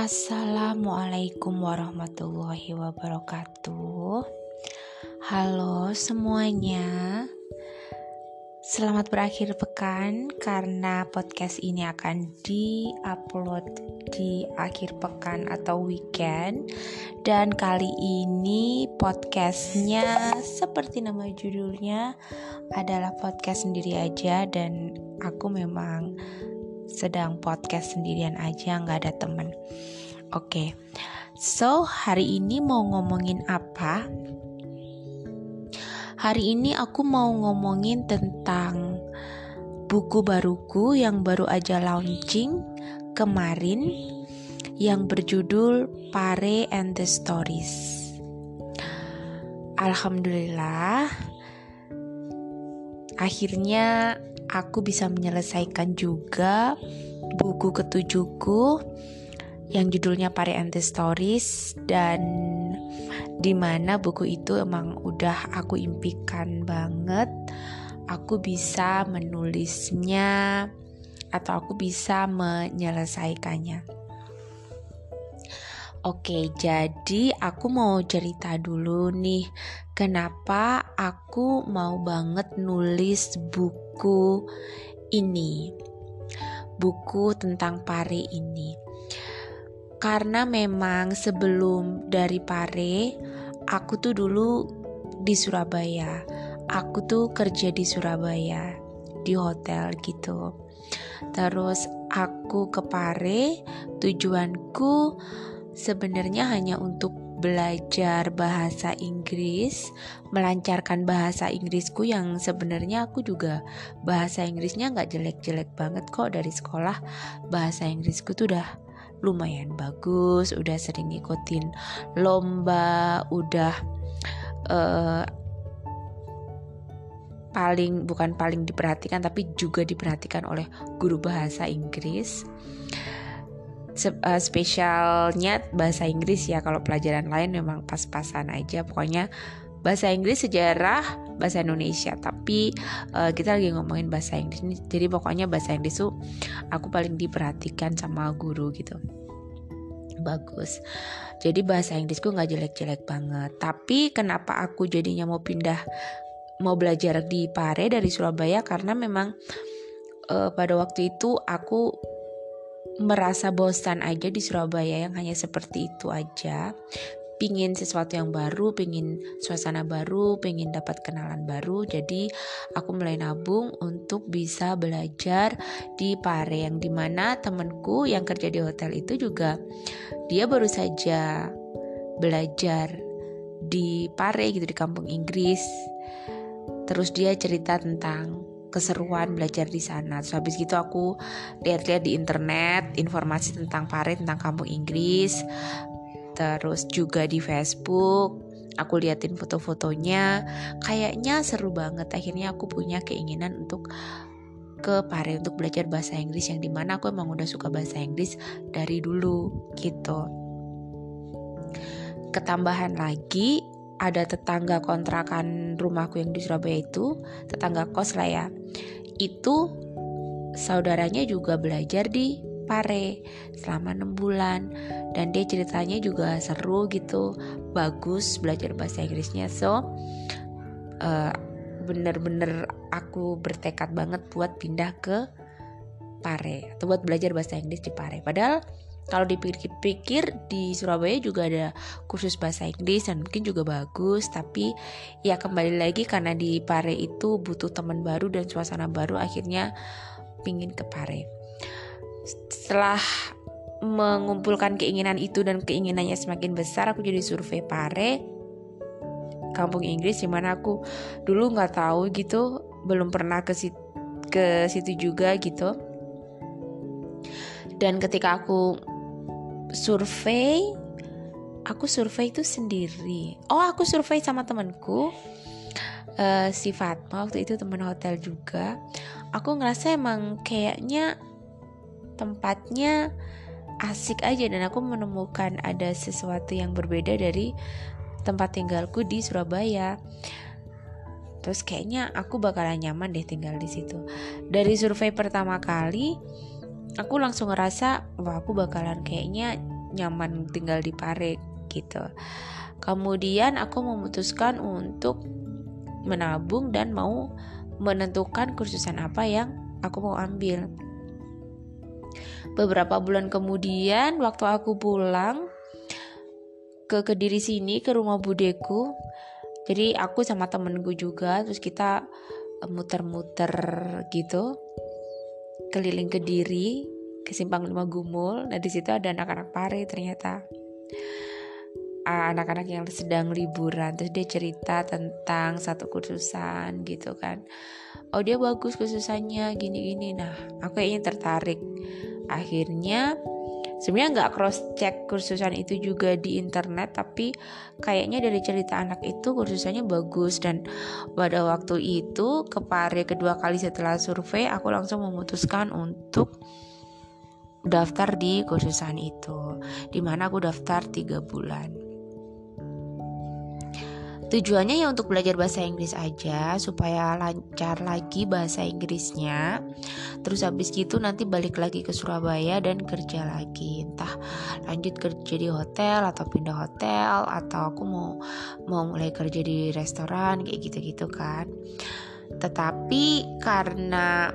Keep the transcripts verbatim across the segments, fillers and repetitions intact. Assalamualaikum warahmatullahi wabarakatuh. Halo semuanya, selamat berakhir pekan karena podcast ini akan di-upload di akhir pekan atau weekend. Dan kali ini podcastnya seperti nama judulnya adalah podcast sendiri aja, dan aku memang sedang podcast sendirian aja, nggak ada temen. Oke, okay. So hari ini mau ngomongin apa? Hari ini aku mau ngomongin tentang buku baruku yang baru aja launching kemarin, yang berjudul Pare and the Stories. Alhamdulillah, akhirnya aku bisa menyelesaikan juga buku ketujuhku yang judulnya Pare and the Stories, dan dimana buku itu emang udah aku impikan banget. Aku bisa menulisnya atau aku bisa menyelesaikannya. Oke, jadi aku mau cerita dulu nih kenapa aku mau banget nulis buku buku ini, buku tentang Pare ini, karena memang sebelum dari Pare, aku tuh dulu di Surabaya, aku tuh kerja di Surabaya di hotel gitu. Terus aku ke Pare, tujuanku sebenarnya hanya untuk belajar bahasa Inggris, melancarkan bahasa Inggrisku yang sebenarnya aku juga bahasa Inggrisnya nggak jelek-jelek banget kok. Dari sekolah bahasa Inggrisku tuh udah lumayan bagus, udah sering ngikutin lomba, udah uh, paling bukan paling diperhatikan tapi juga diperhatikan oleh guru bahasa Inggris. Spesialnya bahasa Inggris ya, kalau pelajaran lain memang pas-pasan aja. Pokoknya bahasa Inggris, sejarah, bahasa Indonesia, tapi uh, kita lagi ngomongin bahasa Inggris nih. Jadi pokoknya bahasa Inggris tuh aku paling diperhatikan sama guru gitu, bagus. Jadi bahasa Inggrisku gak jelek-jelek banget. Tapi kenapa aku jadinya mau pindah, mau belajar di Pare dari Surabaya, karena memang uh, pada waktu itu aku merasa bosan aja di Surabaya yang hanya seperti itu aja. Pingin sesuatu yang baru, pingin suasana baru, pingin dapat kenalan baru. Jadi aku mulai nabung untuk bisa belajar di Pare, yang dimana temanku yang kerja di hotel itu juga dia baru saja belajar di Pare gitu, di Kampung Inggris. Terus dia cerita tentang keseruan belajar di sana. Terus habis gitu aku lihat-lihat di internet informasi tentang Pare, tentang Kampung Inggris. Terus juga di Facebook aku liatin foto-fotonya, kayaknya seru banget. Akhirnya aku punya keinginan untuk ke Pare untuk belajar bahasa Inggris, yang dimana aku emang udah suka bahasa Inggris dari dulu gitu. Ketambahan lagi ada tetangga kontrakan rumahku yang di Surabaya itu, tetangga kos lah ya, itu saudaranya juga belajar di Pare selama enam bulan, dan dia ceritanya juga seru gitu, bagus belajar bahasa Inggrisnya. So uh, bener-bener aku bertekad banget buat pindah ke Pare atau buat belajar bahasa Inggris di Pare. Padahal kalau dipikir-pikir di Surabaya juga ada kursus bahasa Inggris dan mungkin juga bagus, tapi ya kembali lagi karena di Pare itu butuh teman baru dan suasana baru, akhirnya pingin ke Pare. Setelah mengumpulkan keinginan itu dan keinginannya semakin besar, aku jadi survei Pare, Kampung Inggris, di mana aku dulu nggak tahu gitu, belum pernah ke situ, ke situ juga gitu. Dan ketika aku survei, aku survei itu sendiri. Oh, aku survei sama temanku, uh, si Fatma waktu itu, teman hotel juga. Aku ngerasa emang kayaknya tempatnya asik aja, dan aku menemukan ada sesuatu yang berbeda dari tempat tinggalku di Surabaya. Terus kayaknya aku bakalan nyaman deh tinggal di situ. Dari survei pertama kali, aku langsung ngerasa wah, aku bakalan kayaknya nyaman tinggal di Pare gitu. Kemudian aku memutuskan untuk menabung dan mau menentukan kursusan apa yang aku mau ambil. Beberapa bulan kemudian waktu aku pulang ke Kediri sini, ke rumah budeku, jadi aku sama temenku juga, terus kita muter-muter gitu keliling Kediri ke Simpang Lima Gumul. Nah di situ ada anak-anak Pare ternyata, anak-anak yang sedang liburan. Terus dia cerita tentang satu kursusan gitu kan, oh dia bagus kursusannya gini-gini. Nah aku kayaknya tertarik. Akhirnya sebenarnya nggak cross check kursusan itu juga di internet, tapi kayaknya dari cerita anak itu kursusannya bagus. Dan pada waktu itu ke Pare kedua kali setelah survei, aku langsung memutuskan untuk daftar di kursusan itu, dimana aku daftar tiga bulan. Tujuannya ya untuk belajar bahasa Inggris aja, supaya lancar lagi bahasa Inggrisnya. Terus habis gitu nanti balik lagi ke Surabaya dan kerja lagi, entah lanjut kerja di hotel atau pindah hotel, atau aku mau mau mulai kerja di restoran kayak gitu-gitu kan. Tetapi karena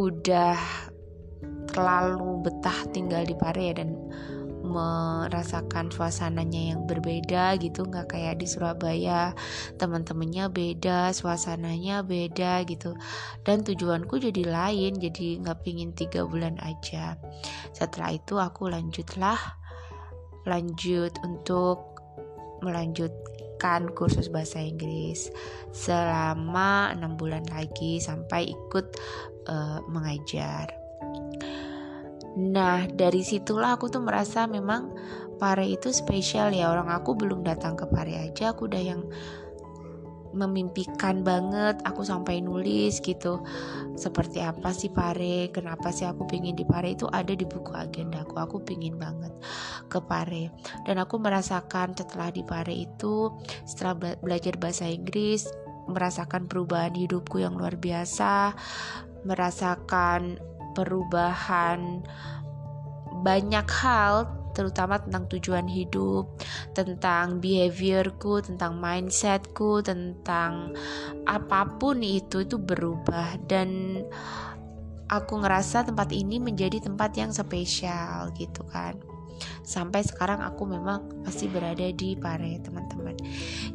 udah terlalu betah tinggal di Pare ya, dan merasakan suasananya yang berbeda gitu, nggak kayak di Surabaya, teman-temannya beda, suasananya beda gitu. Dan tujuanku jadi lain, jadi nggak pingin tiga bulan aja. Setelah itu aku lanjutlah, lanjut untuk melanjutkan kursus bahasa Inggris selama enam bulan lagi sampai ikut uh, mengajar. Nah dari situlah aku tuh merasa memang Pare itu spesial ya. Orang aku belum datang ke Pare aja aku udah yang memimpikan banget. Aku sampai nulis gitu, seperti apa sih Pare, kenapa sih aku pingin di Pare, itu ada di buku agendaku. Aku pingin banget ke Pare. Dan aku merasakan setelah di Pare itu, setelah bela- belajar bahasa Inggris, merasakan perubahan hidupku yang luar biasa, merasakan perubahan banyak hal, terutama tentang tujuan hidup, tentang behaviorku, tentang mindsetku, tentang apapun itu itu berubah. Dan aku ngerasa tempat ini menjadi tempat yang spesial gitu kan. Sampai sekarang aku memang masih berada di Pare teman-teman.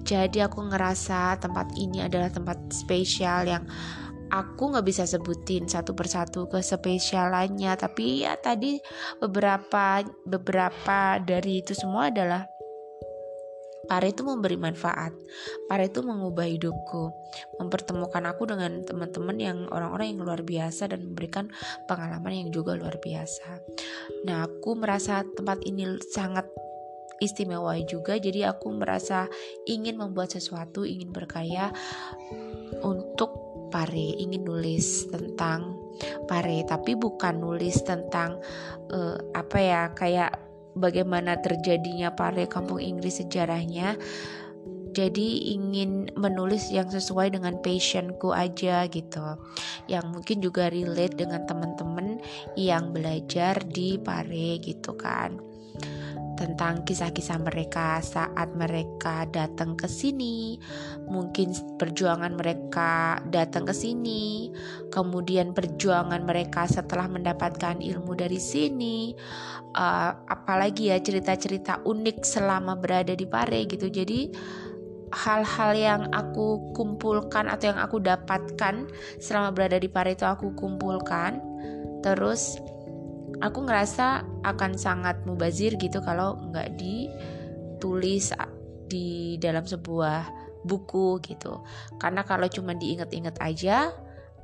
Jadi aku ngerasa tempat ini adalah tempat spesial yang aku gak bisa sebutin satu persatu kespesialannya, tapi ya tadi beberapa beberapa dari itu semua adalah Pare itu memberi manfaat. Pare itu mengubah hidupku, mempertemukan aku dengan teman-teman yang orang-orang yang luar biasa dan memberikan pengalaman yang juga luar biasa. Nah aku merasa tempat ini sangat istimewa juga, jadi aku merasa ingin membuat sesuatu, ingin berkarya untuk Pare, ingin nulis tentang Pare, tapi bukan nulis tentang uh, apa ya, kayak bagaimana terjadinya Pare, Kampung Inggris, sejarahnya. Jadi ingin menulis yang sesuai dengan passionku aja gitu, yang mungkin juga relate dengan teman-teman yang belajar di Pare gitu kan, tentang kisah-kisah mereka saat mereka datang ke sini, mungkin perjuangan mereka datang ke sini, kemudian perjuangan mereka setelah mendapatkan ilmu dari sini, uh, apalagi ya cerita-cerita unik selama berada di Pare gitu. Jadi hal-hal yang aku kumpulkan atau yang aku dapatkan selama berada di Pare itu aku kumpulkan, terus aku ngerasa akan sangat mubazir gitu kalau nggak ditulis di dalam sebuah buku gitu. Karena kalau cuma diingat-ingat aja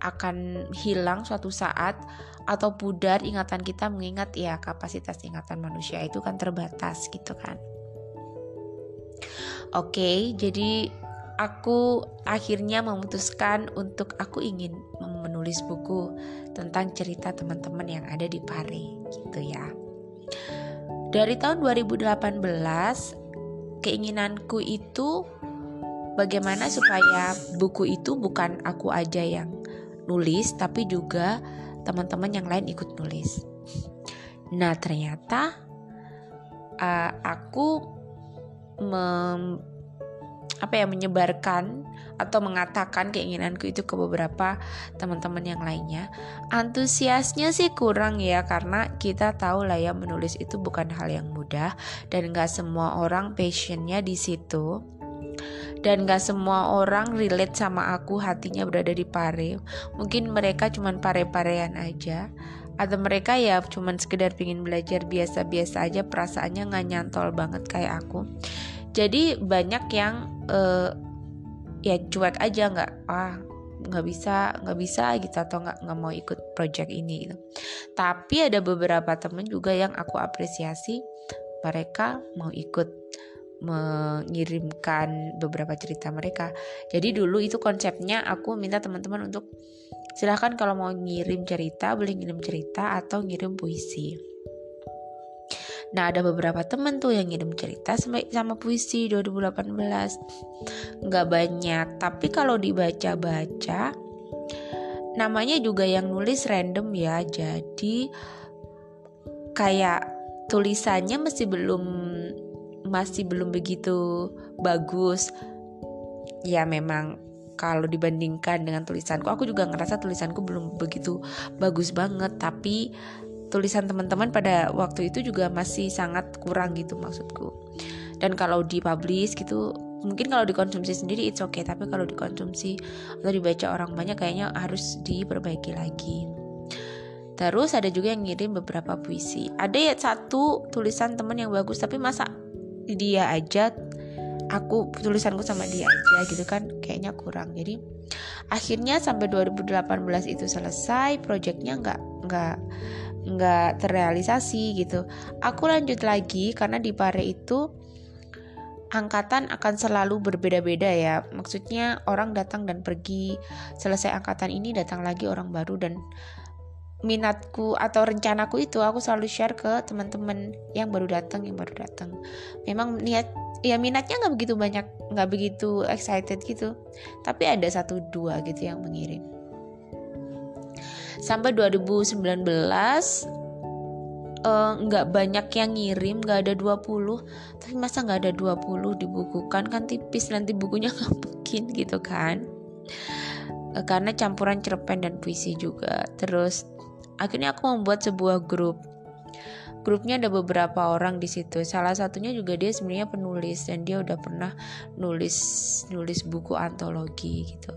akan hilang suatu saat, atau pudar ingatan kita mengingat, ya kapasitas ingatan manusia itu kan terbatas gitu kan. Oke, jadi aku akhirnya memutuskan untuk aku ingin menulis buku tentang cerita teman-teman yang ada di Pare gitu ya. Dari tahun dua ribu delapan belas keinginanku itu bagaimana supaya buku itu bukan aku aja yang nulis, tapi juga teman-teman yang lain ikut nulis. Nah ternyata uh, aku mem, apa ya menyebarkan atau mengatakan keinginanku itu ke beberapa teman-teman yang lainnya. Antusiasnya sih kurang ya, karena kita tahu lah ya menulis itu bukan hal yang mudah dan gak semua orang passionnya di situ. Dan gak semua orang relate sama aku hatinya berada di Pare. Mungkin mereka cuman pare-parean aja, atau mereka ya cuman sekedar pingin belajar biasa-biasa aja, perasaannya gak nyantol banget kayak aku. Jadi banyak yang uh, ya cuek aja, nggak ah nggak bisa nggak bisa gitu, atau nggak nggak mau ikut project ini gitu. Tapi ada beberapa temen juga yang aku apresiasi, mereka mau ikut mengirimkan beberapa cerita mereka. Jadi dulu itu konsepnya aku minta teman-teman untuk silahkan kalau mau ngirim cerita, boleh ngirim cerita atau ngirim puisi. Nah, ada beberapa temen tuh yang ngirim cerita sama, sama puisi dua ribu delapan belas. Nggak banyak, tapi kalau dibaca-baca, namanya juga yang nulis random ya. Jadi kayak tulisannya masih belum masih belum begitu bagus. Ya memang kalau dibandingkan dengan tulisanku, aku juga ngerasa tulisanku belum begitu bagus banget, tapi tulisan teman-teman pada waktu itu juga masih sangat kurang gitu maksudku. Dan kalau dipublish gitu, mungkin kalau dikonsumsi sendiri it's okay, tapi kalau dikonsumsi atau dibaca orang banyak kayaknya harus diperbaiki lagi. Terus ada juga yang ngirim beberapa puisi. Ada ya satu tulisan teman yang bagus, tapi masa dia aja aku tulisanku sama dia aja gitu kan, kayaknya kurang. Jadi akhirnya sampai dua ribu delapan belas itu selesai, proyeknya nggak nggak nggak terrealisasi gitu. Aku lanjut lagi karena di Pare itu angkatan akan selalu berbeda-beda ya. Maksudnya orang datang dan pergi, selesai angkatan ini datang lagi orang baru, dan minatku atau rencanaku itu aku selalu share ke teman-teman yang baru datang yang baru datang. Memang niat ya minatnya nggak begitu banyak, nggak begitu excited gitu. Tapi ada satu dua gitu yang mengirim. Sampai dua ribu sembilan belas nggak uh, banyak yang ngirim, nggak ada dua puluh. Tapi masa nggak ada dua puluh dibukukan, kan tipis nanti bukunya, nggak mungkin gitu kan. Uh, karena campuran cerpen dan puisi juga. Terus akhirnya aku membuat sebuah grup. Grupnya ada beberapa orang di situ. Salah satunya juga dia sebenarnya penulis dan dia udah pernah nulis nulis buku antologi gitu.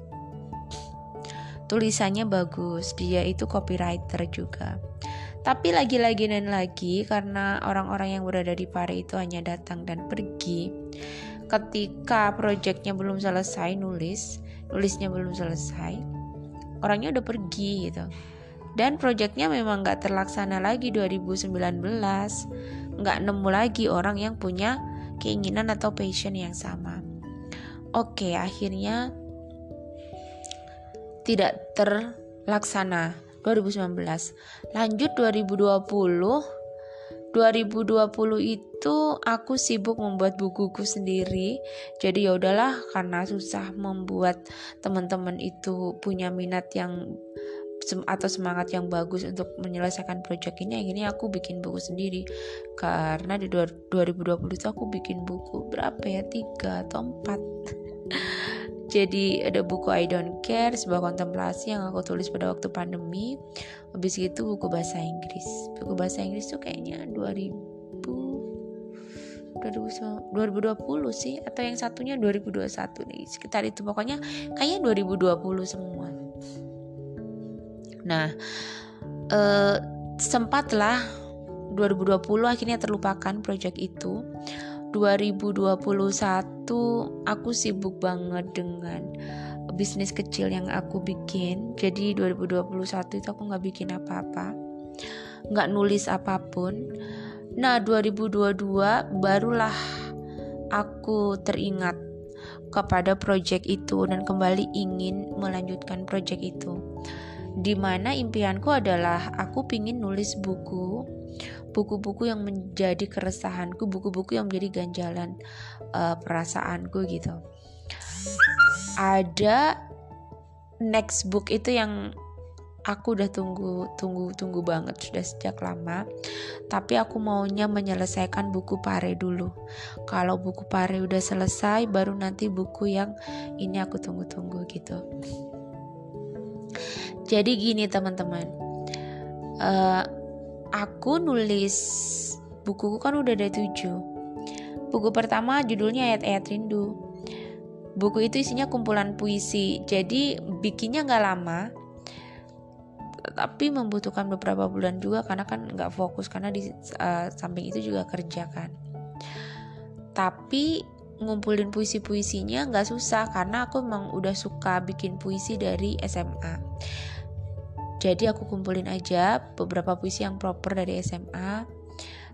Tulisannya bagus, dia itu copywriter juga. Tapi lagi-lagi dan lagi, karena orang-orang yang berada di Pare itu hanya datang dan pergi. Ketika proyeknya belum selesai nulis, nulisnya belum selesai, orangnya udah pergi gitu. Dan proyeknya memang gak terlaksana lagi dua ribu sembilan belas. Gak nemu lagi orang yang punya keinginan atau passion yang sama. Oke, akhirnya tidak terlaksana dua ribu sembilan belas. Lanjut dua ribu dua puluh. dua ribu dua puluh itu aku sibuk membuat bukuku sendiri. Jadi ya udahlah, karena susah membuat teman-teman itu punya minat yang atau semangat yang bagus untuk menyelesaikan proyek ini, akhirnya aku bikin buku sendiri. Karena di dua ribu dua puluh itu aku bikin buku berapa ya, tiga atau empat. Jadi ada buku I Don't Care, sebuah kontemplasi yang aku tulis pada waktu pandemi. Habis itu buku bahasa Inggris. Buku bahasa Inggris tuh kayaknya dua ribu dua puluh sih, atau yang satunya dua ribu dua puluh satu nih. Sekitar itu, pokoknya kayaknya dua ribu dua puluh semua. Nah, eh, sempatlah dua ribu dua puluh akhirnya terlupakan proyek itu. dua ribu dua puluh satu aku sibuk banget dengan bisnis kecil yang aku bikin. Jadi dua ribu dua puluh satu itu aku gak bikin apa-apa, gak nulis apapun. Nah, dua ribu dua puluh dua barulah aku teringat kepada proyek itu dan kembali ingin melanjutkan proyek itu. Dimana impianku adalah aku pingin nulis buku, buku-buku yang menjadi keresahanku, buku-buku yang menjadi ganjalan uh, perasaanku gitu. Ada next book itu yang Aku udah tunggu, tunggu, tunggu banget, sudah sejak lama. Tapi aku maunya menyelesaikan buku Pare dulu. Kalau buku Pare udah selesai, baru nanti buku yang ini aku tunggu-tunggu gitu. Jadi gini teman-teman, uh, aku nulis bukuku kan udah ada tujuh. Buku pertama judulnya Ayat-Ayat Rindu. Buku itu isinya kumpulan puisi, jadi bikinnya gak lama, tapi membutuhkan beberapa bulan juga karena kan nggak fokus, karena di uh, samping itu juga kerja kan. Tapi ngumpulin puisi-puisinya nggak susah karena aku emang udah suka bikin puisi dari S M A. Jadi aku kumpulin aja beberapa puisi yang proper dari S M A.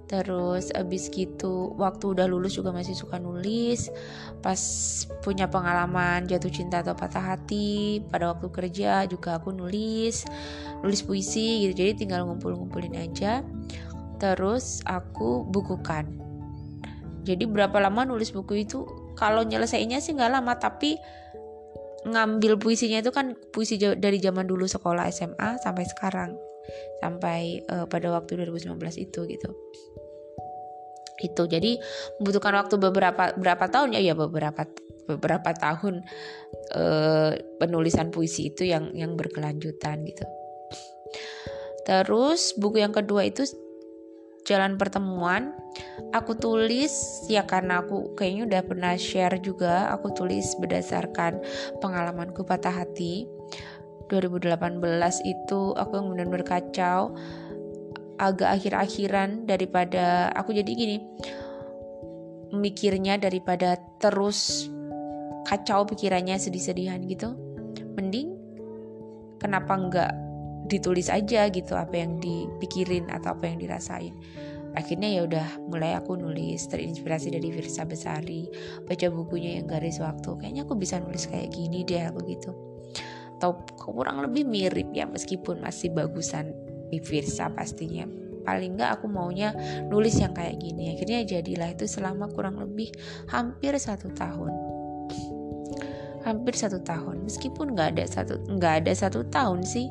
Terus abis gitu waktu udah lulus juga masih suka nulis. Pas punya pengalaman jatuh cinta atau patah hati pada waktu kerja juga aku nulis nulis puisi gitu. Jadi tinggal ngumpul-ngumpulin aja, terus aku bukukan. Jadi berapa lama nulis buku itu, kalau nyelesainnya sih gak lama, tapi ngambil puisinya itu kan puisi dari zaman dulu sekolah S M A sampai sekarang, sampai uh, pada waktu dua ribu sembilan belas itu gitu. Itu jadi membutuhkan waktu beberapa berapa tahun ya ya beberapa beberapa tahun uh, penulisan puisi itu yang yang berkelanjutan gitu. Terus buku yang kedua itu Jalan Pertemuan. Aku tulis ya karena aku kayaknya udah pernah share juga, aku tulis berdasarkan pengalamanku patah hati. dua ribu delapan belas itu aku yang benar-benar kacau, agak akhir-akhiran daripada aku, jadi gini mikirnya, daripada terus kacau pikirannya sedih-sedihan gitu, mending kenapa enggak ditulis aja gitu apa yang dipikirin atau apa yang dirasain. Akhirnya ya udah mulai aku nulis, terinspirasi dari Fiersa Besari, baca bukunya Yang Garis Waktu, kayaknya aku bisa nulis kayak gini deh aku gitu, atau kurang lebih mirip ya, meskipun masih bagusan Fiersa pastinya. Paling enggak aku maunya nulis yang kayak gini. Akhirnya jadilah itu selama kurang lebih hampir satu tahun. Hampir satu tahun, meskipun nggak ada satu nggak ada satu tahun sih,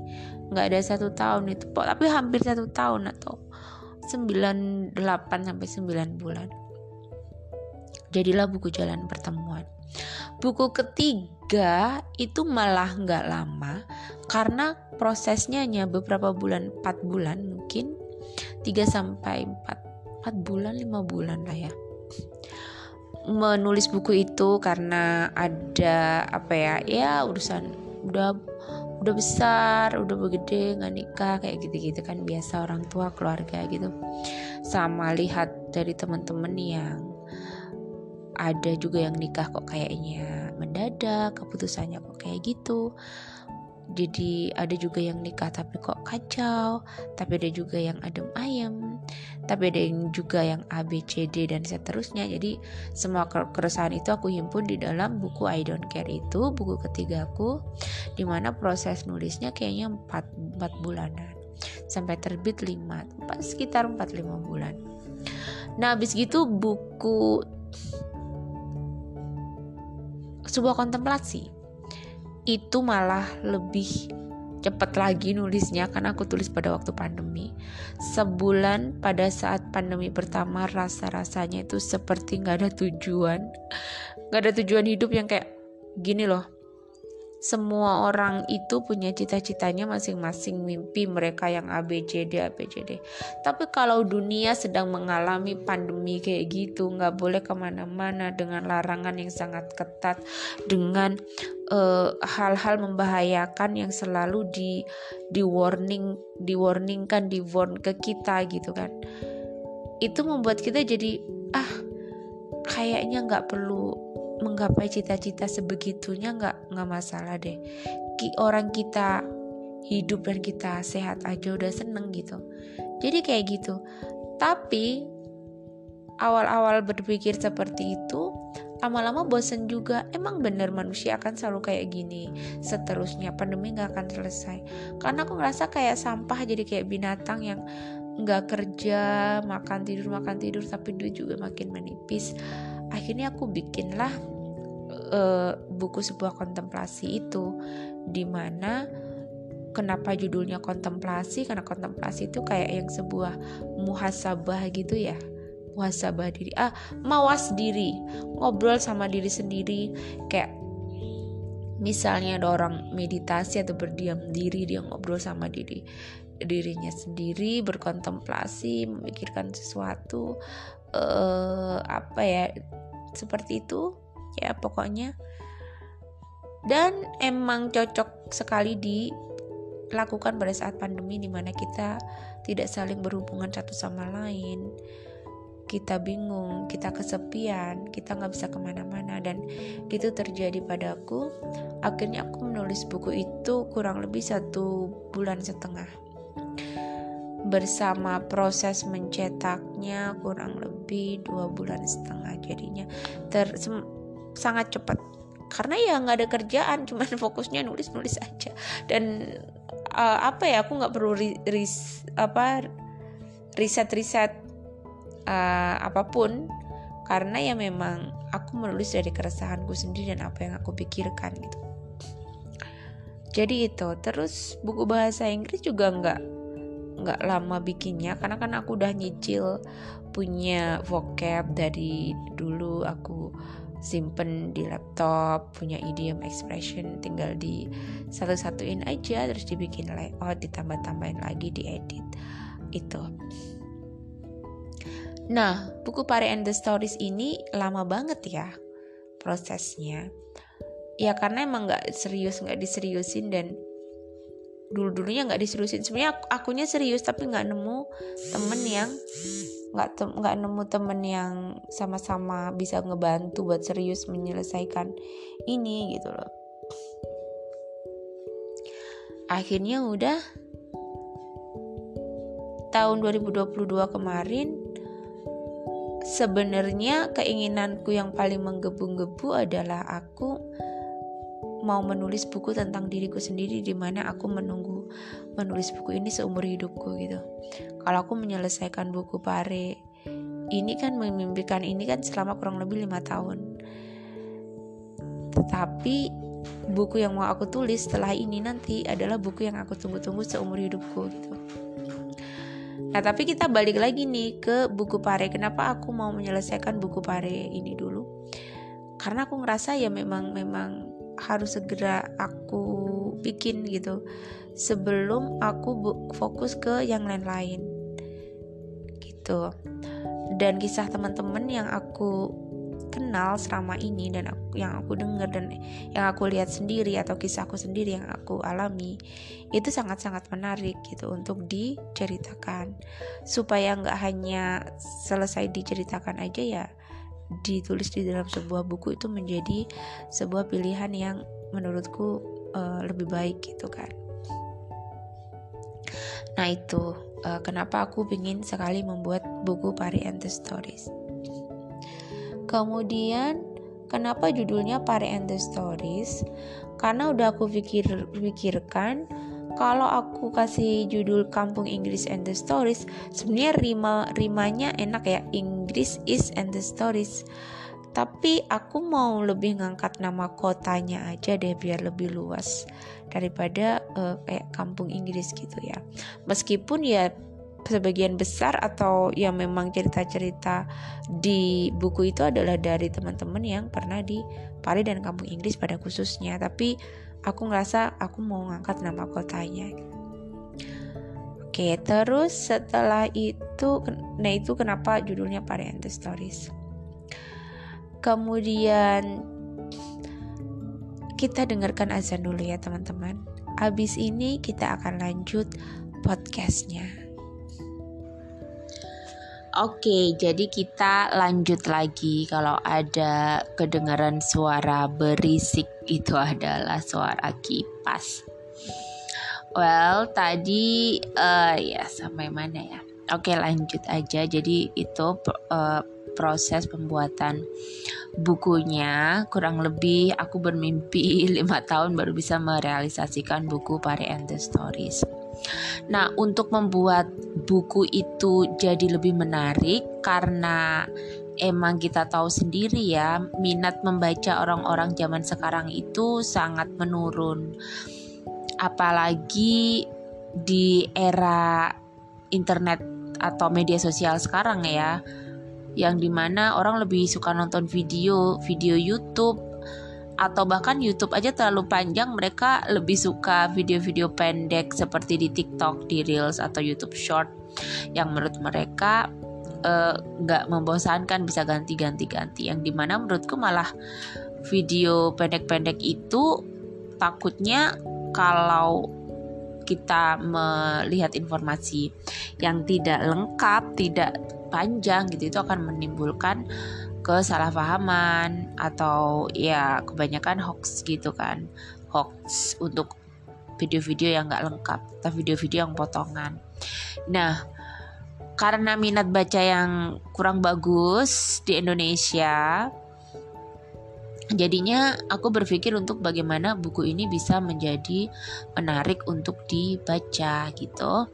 nggak ada satu tahun itu, tapi hampir satu tahun atau sembilan delapan sampai sembilan bulan. Jadilah buku Jalan Pertemuan. Buku ketiga itu malah gak lama karena prosesnya hanya beberapa bulan, empat bulan mungkin, tiga sampai empat bulan, lima bulan lah ya. Menulis buku itu karena ada apa ya, ya urusan udah udah besar, udah bergede, gak nikah kayak gitu-gitu kan, biasa orang tua, keluarga gitu. Sama lihat dari teman-teman yang ada juga yang nikah kok kayaknya mendadak, keputusannya kok kayak gitu. Jadi ada juga yang nikah tapi kok kacau, tapi ada juga yang adem ayem, tapi ada yang juga yang A, B, C, D dan seterusnya. Jadi semua keresahan itu aku himpun di dalam buku I Don't Care itu, buku ketigaku, dimana proses nulisnya kayaknya empat bulanan sampai terbit lima, sekitar empat sampai lima bulan. Nah abis gitu buku Sebuah Kontemplasi itu malah lebih cepat lagi nulisnya karena aku tulis pada waktu pandemi, sebulan pada saat pandemi pertama. Rasa-rasanya itu seperti gak ada tujuan, gak ada tujuan hidup yang kayak gini loh. Semua orang itu punya cita-citanya masing-masing, mimpi mereka yang A B C D, A B C D. Tapi kalau dunia sedang mengalami pandemi kayak gitu, nggak boleh kemana-mana dengan larangan yang sangat ketat, dengan uh, hal-hal membahayakan yang selalu di di warning, di warningkan, di warn ke kita gitu kan. Itu membuat kita jadi ah kayaknya nggak perlu menggapai cita-cita sebegitunya, nggak nggak masalah deh. Ki, orang kita hidup dan kita sehat aja udah seneng gitu. Jadi kayak gitu. Tapi awal-awal berpikir seperti itu, lama-lama bosen juga. Emang bener manusia akan selalu kayak gini seterusnya, pandemi nggak akan selesai. Karena aku ngerasa kayak sampah, jadi kayak binatang yang nggak kerja, makan tidur makan tidur, tapi duit juga makin menipis. Akhirnya aku bikinlah uh, buku Sebuah Kontemplasi itu, dimana kenapa judulnya kontemplasi, karena kontemplasi itu kayak yang sebuah muhasabah gitu ya, muhasabah diri, ah mawas diri, ngobrol sama diri sendiri. Kayak misalnya ada orang meditasi atau berdiam diri, dia ngobrol sama diri dirinya sendiri, berkontemplasi, memikirkan sesuatu, eh, apa ya, seperti itu ya pokoknya. Dan emang cocok sekali dilakukan pada saat pandemi, dimana kita tidak saling berhubungan satu sama lain, kita bingung, kita kesepian, kita gak bisa kemana-mana. Dan itu terjadi padaku. Akhirnya aku menulis buku itu kurang lebih satu bulan setengah, bersama proses mencetaknya kurang lebih dua bulan setengah. Jadinya ter, sem, sangat cepat, karena ya gak ada kerjaan, cuman fokusnya nulis-nulis aja. Dan uh, apa ya, aku gak perlu ri, ris, apa, riset-riset Uh, apapun, karena ya memang aku menulis dari keresahanku sendiri dan apa yang aku pikirkan gitu. Jadi itu. Terus buku bahasa Inggris juga nggak nggak lama bikinnya, karena kan aku udah nyicil punya vocab dari dulu, aku simpen di laptop, punya idiom expression, tinggal di satu-satuin aja, terus dibikin layout, ditambah-tambahin lagi, diedit itu. Nah, buku Pare and the Stories ini lama banget ya prosesnya. Ya karena emang gak serius, gak diseriusin, dan dulu-dulunya gak diseriusin. Sebenarnya aku, akunya serius, tapi gak nemu temen yang gak, tem, gak nemu temen yang sama-sama bisa ngebantu buat serius menyelesaikan ini gitu loh. Akhirnya udah tahun dua ribu dua puluh dua kemarin. Sebenarnya keinginanku yang paling menggebu-gebu adalah aku mau menulis buku tentang diriku sendiri, di mana aku menunggu menulis buku ini seumur hidupku gitu. Kalau aku menyelesaikan buku Pare ini kan, memimpikan ini kan selama kurang lebih lima tahun. Tetapi buku yang mau aku tulis setelah ini nanti adalah buku yang aku tunggu-tunggu seumur hidupku gitu. Nah, tapi kita balik lagi nih ke buku Pare. Kenapa aku mau menyelesaikan buku Pare ini dulu? Karena aku ngerasa ya memang memang harus segera aku bikin gitu, sebelum aku bu- fokus ke yang lain-lain gitu. Dan kisah teman-teman yang aku kenal selama ini, dan aku, yang aku dengar dan yang aku lihat sendiri, atau kisahku sendiri yang aku alami, itu sangat-sangat menarik gitu untuk diceritakan, supaya nggak hanya selesai diceritakan aja ya, ditulis di dalam sebuah buku itu menjadi sebuah pilihan yang menurutku uh, lebih baik gitu kan. Nah itu uh, kenapa aku pingin sekali membuat buku Pare and the Stories. Kemudian kenapa judulnya Pare and the Stories? Karena udah aku pikir-pikirkan, kalau aku kasih judul Kampung Inggris and the Stories, sebenarnya rima rimanya enak ya, Inggris is and the Stories. Tapi aku mau lebih ngangkat nama kotanya aja deh, biar lebih luas daripada uh, kayak Kampung Inggris gitu ya. Meskipun ya sebagian besar atau ya memang cerita-cerita di buku itu adalah dari teman-teman yang pernah di Pare dan Kampung Inggris pada khususnya, tapi aku ngerasa aku mau ngangkat nama kotanya. Oke, terus setelah itu, nah itu kenapa judulnya Pare and the Stories. Kemudian kita dengarkan azan dulu ya teman-teman. Abis ini kita akan lanjut podcastnya. Oke, jadi kita lanjut lagi. Kalau ada kedengaran suara berisik, itu adalah suara kipas. Well, tadi uh, ya sampai mana ya? Oke, lanjut aja. Jadi itu uh, proses pembuatan bukunya. Kurang lebih aku bermimpi lima tahun baru bisa merealisasikan buku Pare and the Stories. Nah, untuk membuat buku itu jadi lebih menarik, karena emang kita tahu sendiri ya, minat membaca orang-orang zaman sekarang itu sangat menurun. apalagi di era internet atau media sosial sekarang ya, yang dimana orang lebih suka nonton video, video YouTube, atau bahkan YouTube aja terlalu panjang, mereka lebih suka video-video pendek seperti di TikTok, di Reels atau YouTube Short, yang menurut mereka nggak uh, membosankan, bisa ganti-ganti-ganti. Yang dimana menurutku malah video pendek-pendek itu takutnya kalau kita melihat informasi yang tidak lengkap, tidak panjang gitu, itu akan menimbulkan kesalahpahaman atau ya kebanyakan hoax gitu kan, hoax untuk video-video yang nggak lengkap atau video-video yang potongan. Nah, karena minat baca yang kurang bagus di Indonesia, jadinya aku berpikir untuk bagaimana buku ini bisa menjadi menarik untuk dibaca gitu.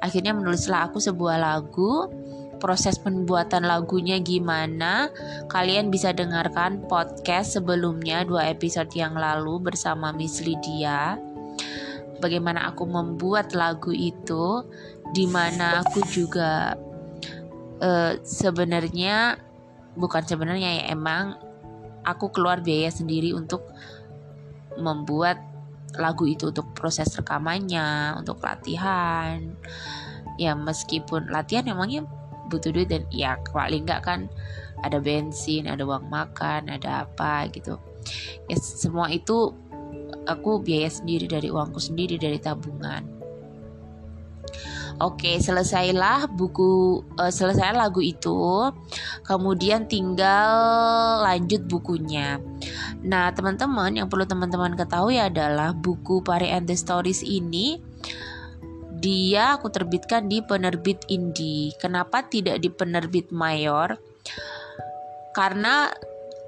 Akhirnya menulislah aku sebuah lagu. Proses pembuatan lagunya gimana? Kalian bisa dengarkan podcast sebelumnya, dua episode yang lalu bersama Miss Lydia. Bagaimana aku membuat lagu itu, dimana aku juga uh, sebenarnya bukan sebenarnya ya emang aku keluar biaya sendiri untuk membuat lagu itu, untuk proses rekamannya, untuk latihan. Ya meskipun latihan emangnya butuh duit, dan ya paling enggak kan ada bensin, ada uang makan, ada apa gitu ya, semua itu aku biaya sendiri dari uangku sendiri, dari tabungan. Oke, selesailah buku uh, selesai lagu itu, kemudian tinggal lanjut bukunya. Nah, teman-teman, yang perlu teman-teman ketahui adalah buku Pare and the Stories ini dia aku terbitkan di penerbit indie. Kenapa tidak di penerbit mayor? Karena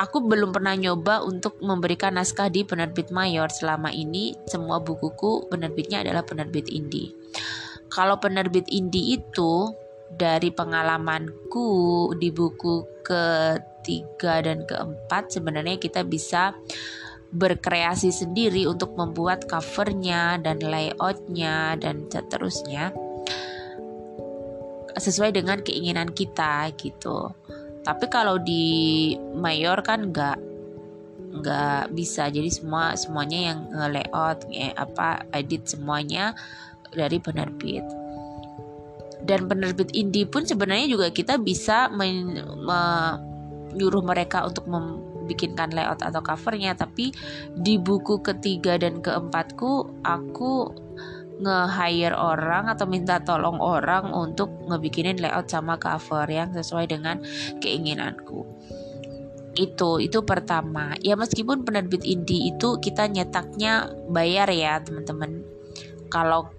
aku belum pernah nyoba untuk memberikan naskah di penerbit mayor. Selama ini semua bukuku penerbitnya adalah penerbit indie. Kalau penerbit indie itu, dari pengalamanku di buku ketiga dan keempat, sebenarnya kita bisa berkreasi sendiri untuk membuat covernya dan layoutnya dan seterusnya sesuai dengan keinginan kita gitu. Tapi kalau di mayor kan nggak nggak bisa, jadi semua semuanya yang layout eh, apa edit semuanya dari penerbit. Dan penerbit indie pun sebenarnya juga kita bisa men- menyuruh mereka untuk membikinkan layout atau covernya, tapi di buku ketiga dan keempatku aku nge-hire orang atau minta tolong orang untuk ngebikinin layout sama cover yang sesuai dengan keinginanku. Itu, itu pertama. Ya meskipun penerbit indie itu kita nyetaknya bayar ya teman-teman. Kalau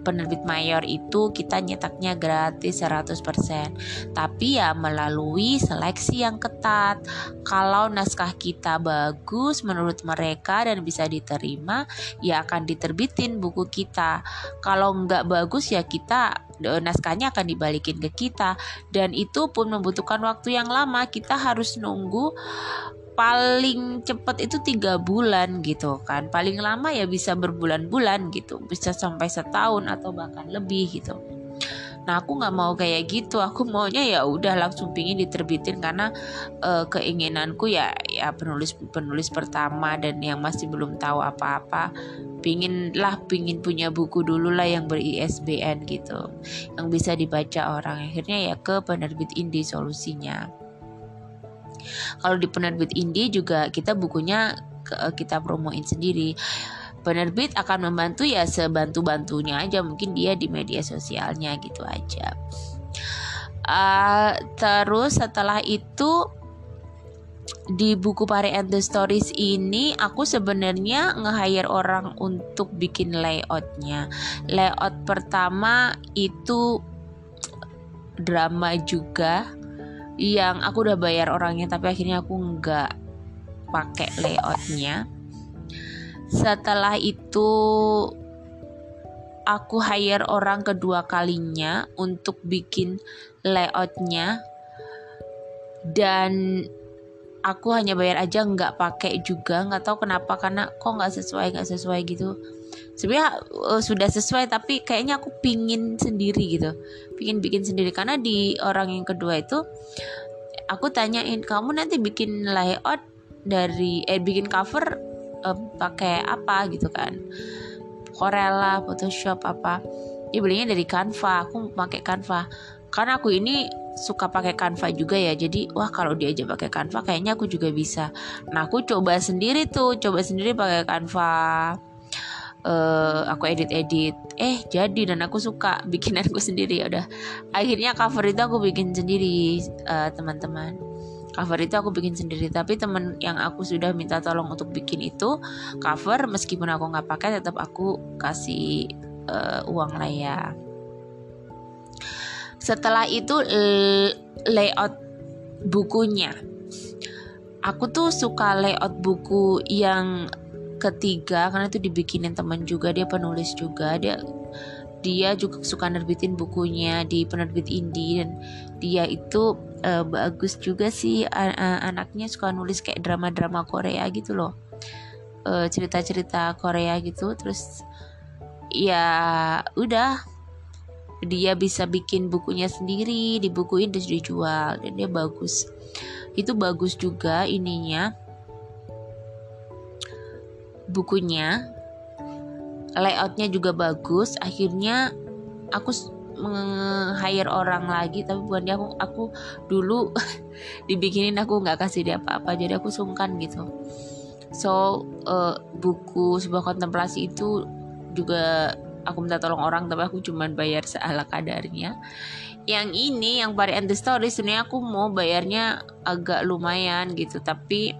penerbit mayor itu kita nyetaknya gratis seratus persen. Tapi ya melalui seleksi yang ketat. Kalau naskah kita bagus menurut mereka dan bisa diterima, ya akan diterbitin buku kita. Kalau nggak bagus ya kita naskahnya akan dibalikin ke kita. Dan itu pun membutuhkan waktu yang lama. Kita harus nunggu paling cepat itu tiga bulan gitu kan. Paling lama ya bisa berbulan-bulan gitu. Bisa sampai setahun atau bahkan lebih gitu. Nah, aku enggak mau kayak gitu. Aku maunya ya udah langsung pingin diterbitin karena uh, keinginanku ya ya penulis-penulis pertama dan yang masih belum tahu apa-apa, pingin lah pingin punya buku dululah yang ber I S B N gitu. Yang bisa dibaca orang. Akhirnya ya ke penerbit indie solusinya. Kalau di penerbit indie juga kita bukunya kita promoin sendiri. Penerbit akan membantu ya sebantu-bantunya aja, mungkin dia di media sosialnya gitu aja. Uh, terus setelah itu di buku Pare and the Stories ini aku sebenarnya nge-hire orang untuk bikin layoutnya. Layout pertama itu drama juga, yang aku udah bayar orangnya tapi akhirnya aku nggak pakai layoutnya. Setelah itu aku hire orang kedua kalinya untuk bikin layoutnya, dan aku hanya bayar aja nggak pakai juga, nggak tahu kenapa, karena kok nggak sesuai nggak sesuai gitu. sebenarnya uh, sudah sesuai, tapi kayaknya aku pingin sendiri gitu, pingin bikin sendiri. Karena di orang yang kedua itu aku tanyain, kamu nanti bikin layout dari eh bikin cover uh, pakai apa gitu kan, Corella, Photoshop apa. Dia belinya dari Canva, aku pakai Canva karena aku ini suka pakai Canva juga ya. Jadi wah, kalau dia aja pakai Canva kayaknya aku juga bisa. Nah, aku coba sendiri tuh, coba sendiri pakai Canva. Uh, aku edit-edit, eh jadi, dan aku suka bikinanku sendiri. Udah, akhirnya cover itu aku bikin sendiri, uh, teman-teman. Cover itu aku bikin sendiri, tapi teman yang aku sudah minta tolong untuk bikin itu cover, meskipun aku nggak pakai, tetap aku kasih uh, uang lah ya. Setelah itu layout bukunya, aku tuh suka layout buku yang ketiga karena itu dibikinin teman juga, dia penulis juga, dia dia juga suka nerbitin bukunya di penerbit indie, dan dia itu uh, bagus juga sih, an- anaknya suka nulis kayak drama-drama Korea gitu loh, uh, cerita-cerita Korea gitu. Terus ya udah, dia bisa bikin bukunya sendiri, dibukuin terus dijual, dan dia bagus. Itu bagus juga ininya, bukunya, layoutnya juga bagus. Akhirnya aku meng-hire orang lagi, tapi bukan dia, aku, aku dulu dibikinin, aku nggak kasih dia apa-apa, jadi aku sungkan gitu. So uh, buku sebuah kontemplasi itu juga aku minta tolong orang, tapi aku cuman bayar seala kadarnya. Yang ini, yang Pare and the Story, sebenarnya aku mau bayarnya agak lumayan gitu, tapi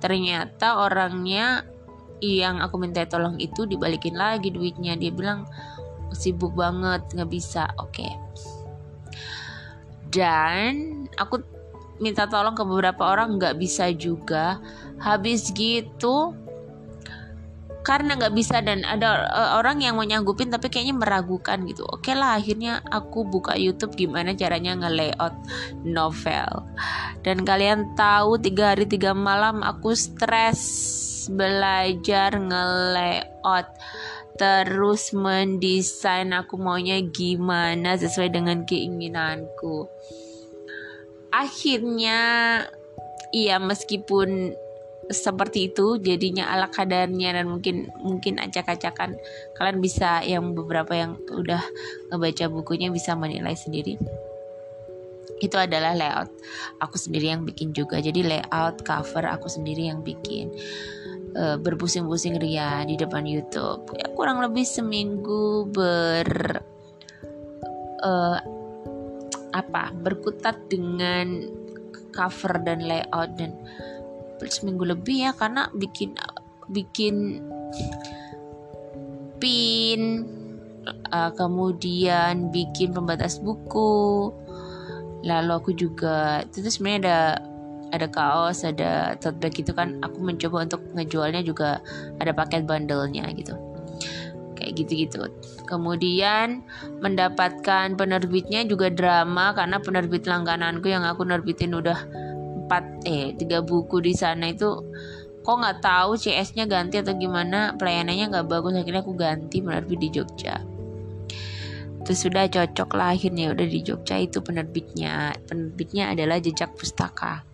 ternyata orangnya yang aku minta tolong itu dibalikin lagi duitnya. Dia bilang sibuk banget, nggak bisa. Oke. Okay. Dan aku minta tolong ke beberapa orang, nggak bisa juga. Habis gitu, karena nggak bisa dan ada uh, orang yang mau nyanggupin tapi kayaknya meragukan gitu. Oke okay lah, akhirnya aku buka YouTube gimana caranya nge-layout novel. Dan kalian tahu tiga hari tiga malam aku stres belajar nge-layout, terus mendesain aku maunya gimana sesuai dengan keinginanku. Akhirnya iya, meskipun seperti itu jadinya ala kadarnya, dan mungkin mungkin acak-acakan, kalian bisa, yang beberapa yang udah ngebaca bukunya bisa menilai sendiri. Itu adalah layout aku sendiri yang bikin juga. Jadi layout cover aku sendiri yang bikin, e, berpusing-pusing ria di depan YouTube ya, kurang lebih seminggu ber e, apa berkutat dengan cover dan layout, dan seminggu lebih ya, karena bikin bikin pin, uh, kemudian bikin pembatas buku, lalu aku juga itu sebenarnya ada ada kaos, ada tote bag gitu kan, aku mencoba untuk ngejualnya juga, ada paket bundlenya gitu, kayak gitu-gitu. Kemudian mendapatkan penerbitnya juga drama, karena penerbit langgananku yang aku nerbitin udah empat eh tiga buku di sana itu, kok nggak tahu C S-nya ganti atau gimana, pelayanannya nggak bagus, akhirnya aku ganti penerbit di Jogja. Terus sudah cocok lah, akhirnya udah di Jogja itu penerbitnya. Penerbitnya adalah Jejak Pustaka.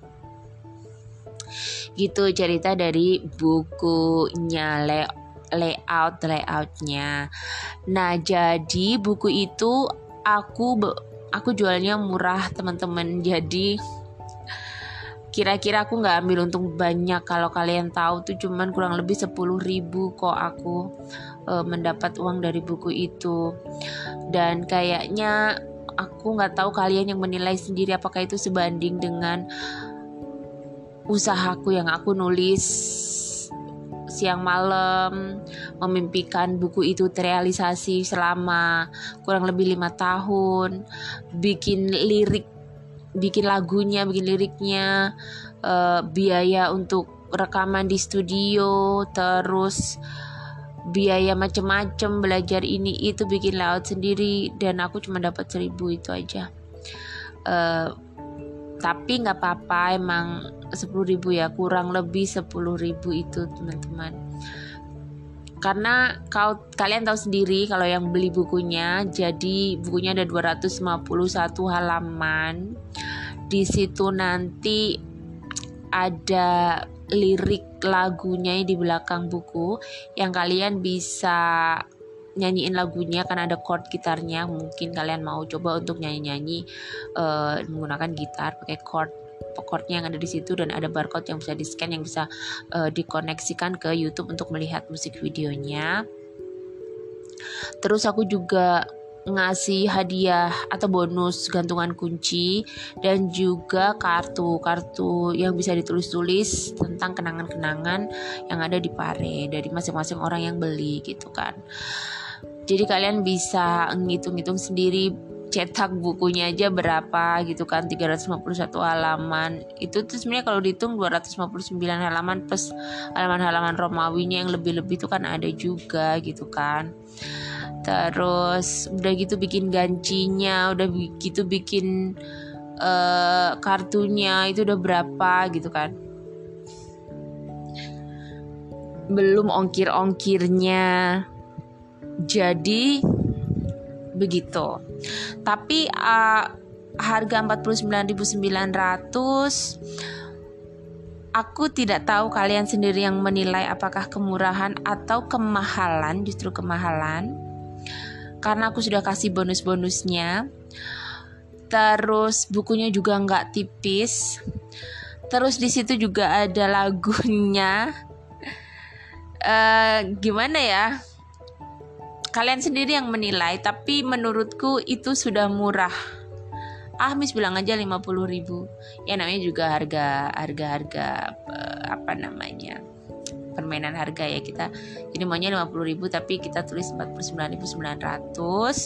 Gitu cerita dari bukunya, lay- layout layoutnya. Nah, jadi buku itu aku aku jualnya murah, teman-teman. Jadi kira-kira aku gak ambil untung banyak. Kalau kalian tahu tuh cuman kurang lebih sepuluh ribu kok aku e, mendapat uang dari buku itu. Dan kayaknya aku gak tahu, kalian yang menilai sendiri apakah itu sebanding dengan usahaku yang aku nulis siang malam, memimpikan buku itu terrealisasi selama kurang lebih lima tahun, bikin lirik, bikin lagunya, bikin liriknya, uh, biaya untuk rekaman di studio, terus biaya macem-macem, belajar ini itu, bikin layout sendiri, dan aku cuma dapat seribu itu aja. Uh, tapi nggak apa-apa, emang sepuluh ribu ya, kurang lebih sepuluh ribu itu teman-teman. Karena kau, kalian tahu sendiri kalau yang beli bukunya, jadi bukunya ada dua ratus lima puluh satu halaman. Di situ nanti ada lirik lagunya di belakang buku yang kalian bisa nyanyiin lagunya, kan ada chord gitarnya. Mungkin kalian mau coba untuk nyanyi-nyanyi uh, menggunakan gitar pakai chord chordnya yang ada di situ, dan ada barcode yang bisa di scan yang bisa uh, dikoneksikan ke YouTube untuk melihat musik videonya. Terus aku juga ngasih hadiah atau bonus gantungan kunci dan juga kartu-kartu yang bisa ditulis-tulis tentang kenangan-kenangan yang ada di Pare dari masing-masing orang yang beli gitu kan. Jadi kalian bisa ngitung-ngitung sendiri, cetak bukunya aja berapa gitu kan, tiga ratus lima puluh satu halaman. Itu tuh sebenarnya kalau dihitung dua ratus lima puluh sembilan halaman plus halaman-halaman Romawinya yang lebih-lebih itu kan ada juga gitu kan. Terus udah gitu bikin gancinya, udah gitu bikin uh, kartunya itu udah berapa gitu kan. Belum ongkir-ongkirnya. Jadi begitu. Tapi uh, harga empat puluh sembilan ribu sembilan ratus, aku tidak tahu kalian sendiri yang menilai apakah kemurahan atau kemahalan, justru kemahalan. Karena aku sudah kasih bonus-bonusnya. Terus bukunya juga nggak tipis. Terus di situ juga ada lagunya. Uh, gimana ya? Kalian sendiri yang menilai, tapi menurutku itu sudah murah. Ah, Miss bilang aja lima puluh ribu. Ya namanya juga harga harga harga apa namanya, permainan harga ya kita. Jadi maunya lima puluh ribu tapi kita tulis empat puluh sembilan ribu sembilan ratus.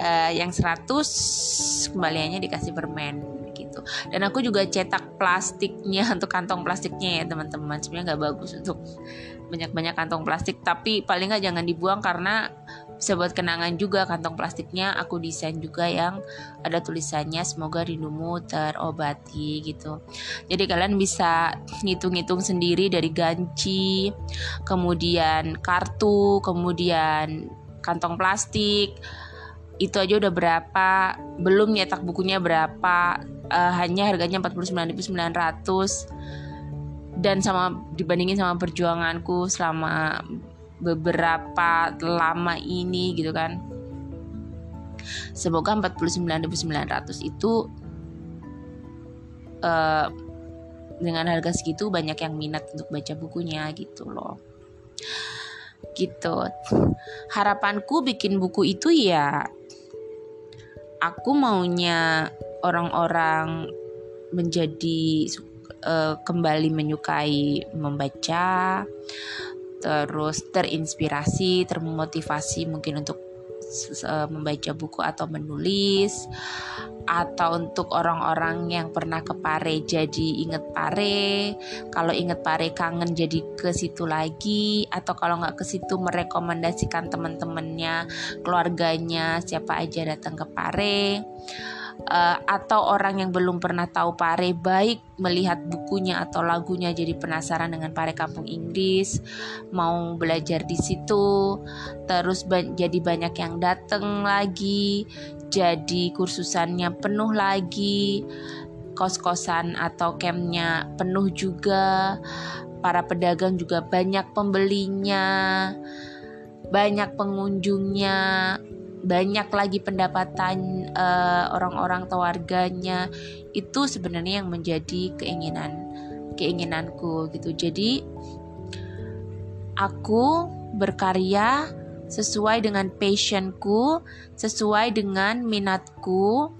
Uh, yang seratus kembaliannya dikasih permen gitu. Dan aku juga cetak plastiknya untuk kantong plastiknya ya teman-teman. Sebenarnya nggak bagus untuk banyak-banyak kantong plastik, tapi paling nggak jangan dibuang karena bisa buat kenangan juga. Kantong plastiknya aku desain juga yang ada tulisannya semoga rindumu terobati gitu. Jadi kalian bisa ngitung-ngitung sendiri dari ganci, kemudian kartu, kemudian kantong plastik. Itu aja udah berapa, belum nyetak bukunya berapa, uh, hanya harganya empat puluh sembilan ribu sembilan ratus. Dan sama dibandingin sama perjuanganku selama beberapa lama ini gitu kan. Semoga empat puluh sembilan ribu sembilan ratus itu uh, dengan harga segitu banyak yang minat untuk baca bukunya gitu loh. Gitu. Harapanku bikin buku itu ya, aku maunya orang-orang menjadi uh, kembali menyukai membaca. Terus terinspirasi, termotivasi mungkin untuk membaca buku atau menulis. Atau untuk orang-orang yang pernah ke Pare jadi inget Pare. Kalau inget Pare kangen jadi ke situ lagi. Atau kalau gak ke situ merekomendasikan teman-temannya, keluarganya, siapa aja datang ke Pare. Uh, atau orang yang belum pernah tahu Pare, baik melihat bukunya atau lagunya jadi penasaran dengan Pare Kampung Inggris, mau belajar di situ. Terus ba- jadi banyak yang datang lagi, jadi kursusannya penuh lagi, kos-kosan atau campnya penuh juga, para pedagang juga banyak pembelinya, banyak pengunjungnya, banyak lagi pendapatan uh, orang-orang atau warganya. Itu sebenarnya yang menjadi keinginan keinginanku gitu. Jadi aku berkarya sesuai dengan passionku, sesuai dengan minatku,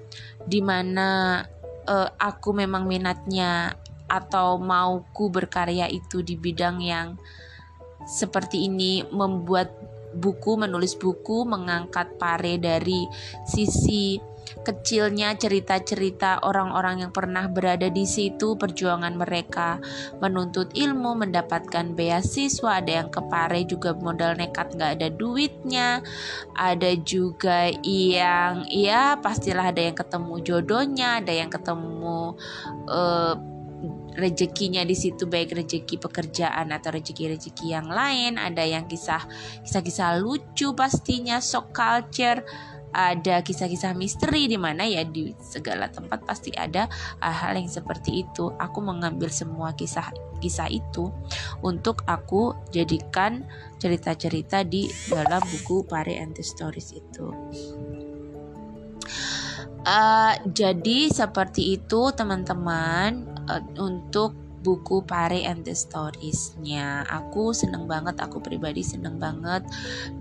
di mana uh, aku memang minatnya atau mauku berkarya itu di bidang yang seperti ini, membuat buku, menulis buku, mengangkat Pare dari sisi kecilnya, cerita-cerita orang-orang yang pernah berada di situ, perjuangan mereka menuntut ilmu, mendapatkan beasiswa, ada yang ke Pare juga modal nekat nggak ada duitnya, ada juga yang ya pastilah ada yang ketemu jodohnya, ada yang ketemu uh, rezekinya di situ, baik rezeki pekerjaan atau rezeki-rezeki yang lain. Ada yang kisah kisah-kisah lucu pastinya, shock culture, ada kisah-kisah misteri di mana ya di segala tempat pasti ada uh, hal yang seperti itu. Aku mengambil semua kisah-kisah itu untuk aku jadikan cerita-cerita di dalam buku Pare and the Stories itu. Uh, jadi seperti itu teman-teman, uh, untuk buku Pare and the Stories-nya. Aku seneng banget, aku pribadi seneng banget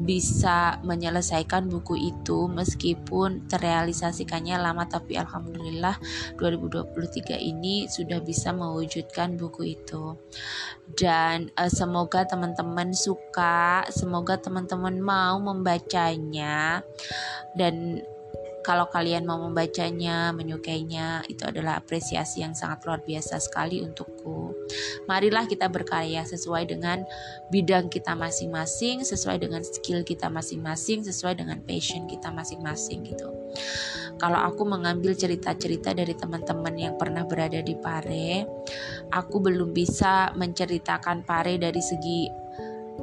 bisa menyelesaikan buku itu, meskipun terrealisasikannya lama, tapi alhamdulillah dua ribu dua puluh tiga ini sudah bisa mewujudkan buku itu. Dan uh, semoga teman-teman suka, semoga teman-teman mau membacanya. Dan kalau kalian mau membacanya, menyukainya, itu adalah apresiasi yang sangat luar biasa sekali untukku. Marilah kita berkarya sesuai dengan bidang kita masing-masing, sesuai dengan skill kita masing-masing, sesuai dengan passion kita masing-masing gitu. Kalau aku mengambil cerita-cerita dari teman-teman yang pernah berada di Pare, aku belum bisa menceritakan Pare dari segi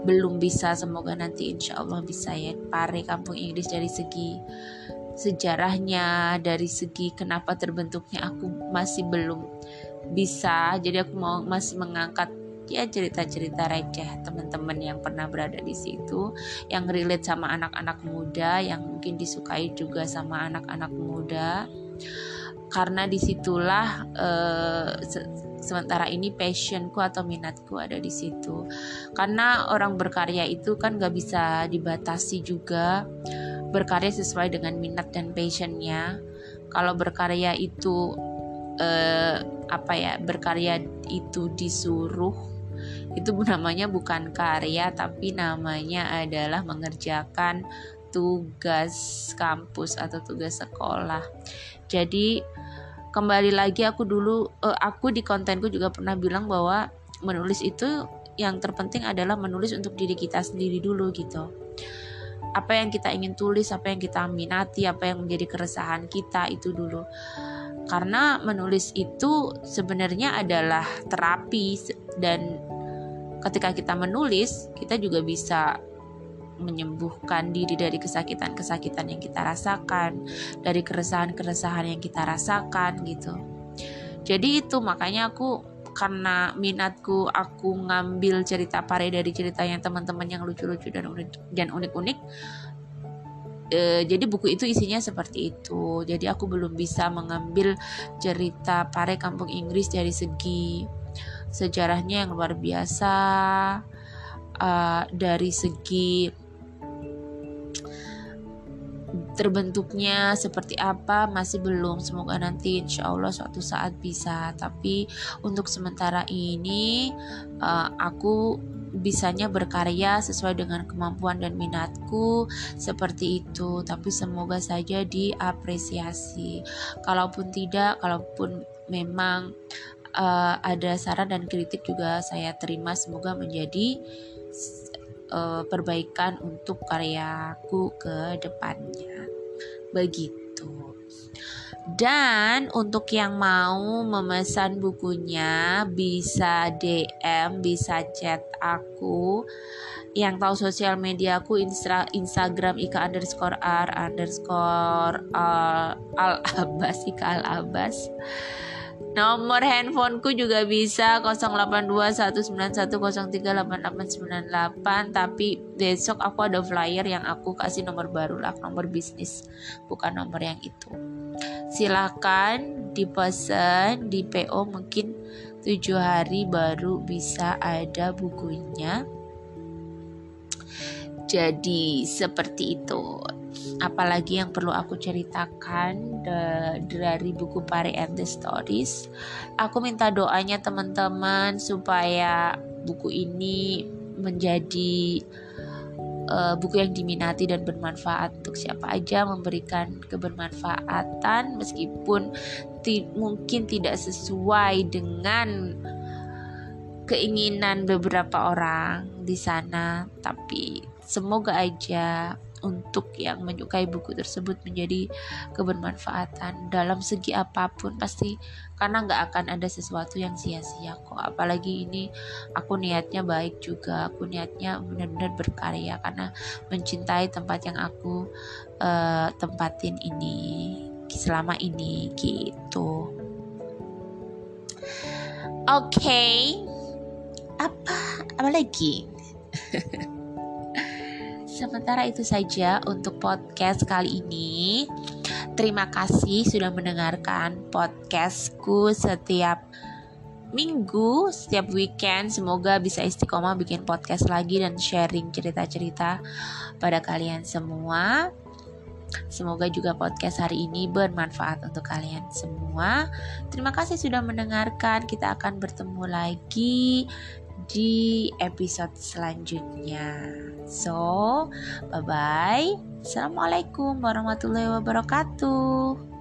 belum bisa, semoga nanti insya Allah bisa ya, Pare Kampung Inggris dari segi sejarahnya, dari segi kenapa terbentuknya aku masih belum bisa. Jadi aku mau masih mengangkat ya cerita-cerita receh teman-teman yang pernah berada di situ, yang relate sama anak-anak muda, yang mungkin disukai juga sama anak-anak muda. Karena disitulah eh, se- sementara ini passionku atau minatku ada di situ. Karena orang berkarya itu kan gak bisa dibatasi juga, berkarya sesuai dengan minat dan passionnya. Kalau berkarya itu eh, apa ya, berkarya itu disuruh, itu namanya bukan karya, tapi namanya adalah mengerjakan tugas kampus atau tugas sekolah. Jadi kembali lagi, aku dulu eh, aku di kontenku juga pernah bilang bahwa menulis itu yang terpenting adalah menulis untuk diri kita sendiri dulu gitu. Apa yang kita ingin tulis, apa yang kita minati, apa yang menjadi keresahan kita itu dulu. Karena menulis itu sebenarnya adalah terapi, dan ketika kita menulis, kita juga bisa menyembuhkan diri dari kesakitan-kesakitan yang kita rasakan, dari keresahan-keresahan yang kita rasakan gitu. Jadi itu makanya aku, karena minatku, aku ngambil cerita Pare dari ceritanya teman-teman yang lucu-lucu dan unik, dan unik-unik. E, jadi buku itu isinya seperti itu. Jadi aku belum bisa mengambil cerita Pare Kampung Inggris dari segi sejarahnya yang luar biasa, e, dari segi terbentuknya seperti apa masih belum. Semoga nanti insya Allah suatu saat bisa, tapi untuk sementara ini uh, aku bisanya berkarya sesuai dengan kemampuan dan minatku seperti itu. Tapi semoga saja diapresiasi, kalaupun tidak, kalaupun memang uh, ada saran dan kritik juga saya terima, semoga menjadi perbaikan untuk karyaku ke depannya. Begitu. Dan untuk yang mau memesan bukunya bisa D M, bisa chat aku. Yang tahu sosial media aku instra, Instagram Ika underscore R underscore Al-Abbas, Ika Al-Abbas. Nomor handphoneku juga bisa nol delapan dua satu sembilan satu nol tiga delapan delapan sembilan delapan. Tapi besok aku ada flyer yang aku kasih nomor baru lah, nomor bisnis, bukan nomor yang itu. Silakan dipesan, di P O mungkin tujuh hari baru bisa ada bukunya. Jadi seperti itu. Apalagi yang perlu aku ceritakan dari buku Pare and the Stories. Aku minta doanya teman-teman supaya buku ini menjadi uh, buku yang diminati dan bermanfaat untuk siapa aja, memberikan kebermanfaatan meskipun ti- mungkin tidak sesuai dengan keinginan beberapa orang di sana, tapi semoga aja untuk yang menyukai buku tersebut menjadi kebermanfaatan dalam segi apapun pasti, karena nggak akan ada sesuatu yang sia-sia kok. Apalagi ini aku niatnya baik juga, aku niatnya benar-benar berkarya karena mencintai tempat yang aku uh, tempatin ini selama ini gitu. Oke, okay. apa apa lagi? Sementara itu saja untuk podcast kali ini. Terima kasih sudah mendengarkan podcastku setiap minggu, setiap weekend. Semoga bisa istiqomah bikin podcast lagi dan sharing cerita-cerita pada kalian semua. Semoga juga podcast hari ini bermanfaat untuk kalian semua. Terima kasih sudah mendengarkan. Kita akan bertemu lagi di episode selanjutnya. So, bye-bye. Assalamualaikum warahmatullahi wabarakatuh.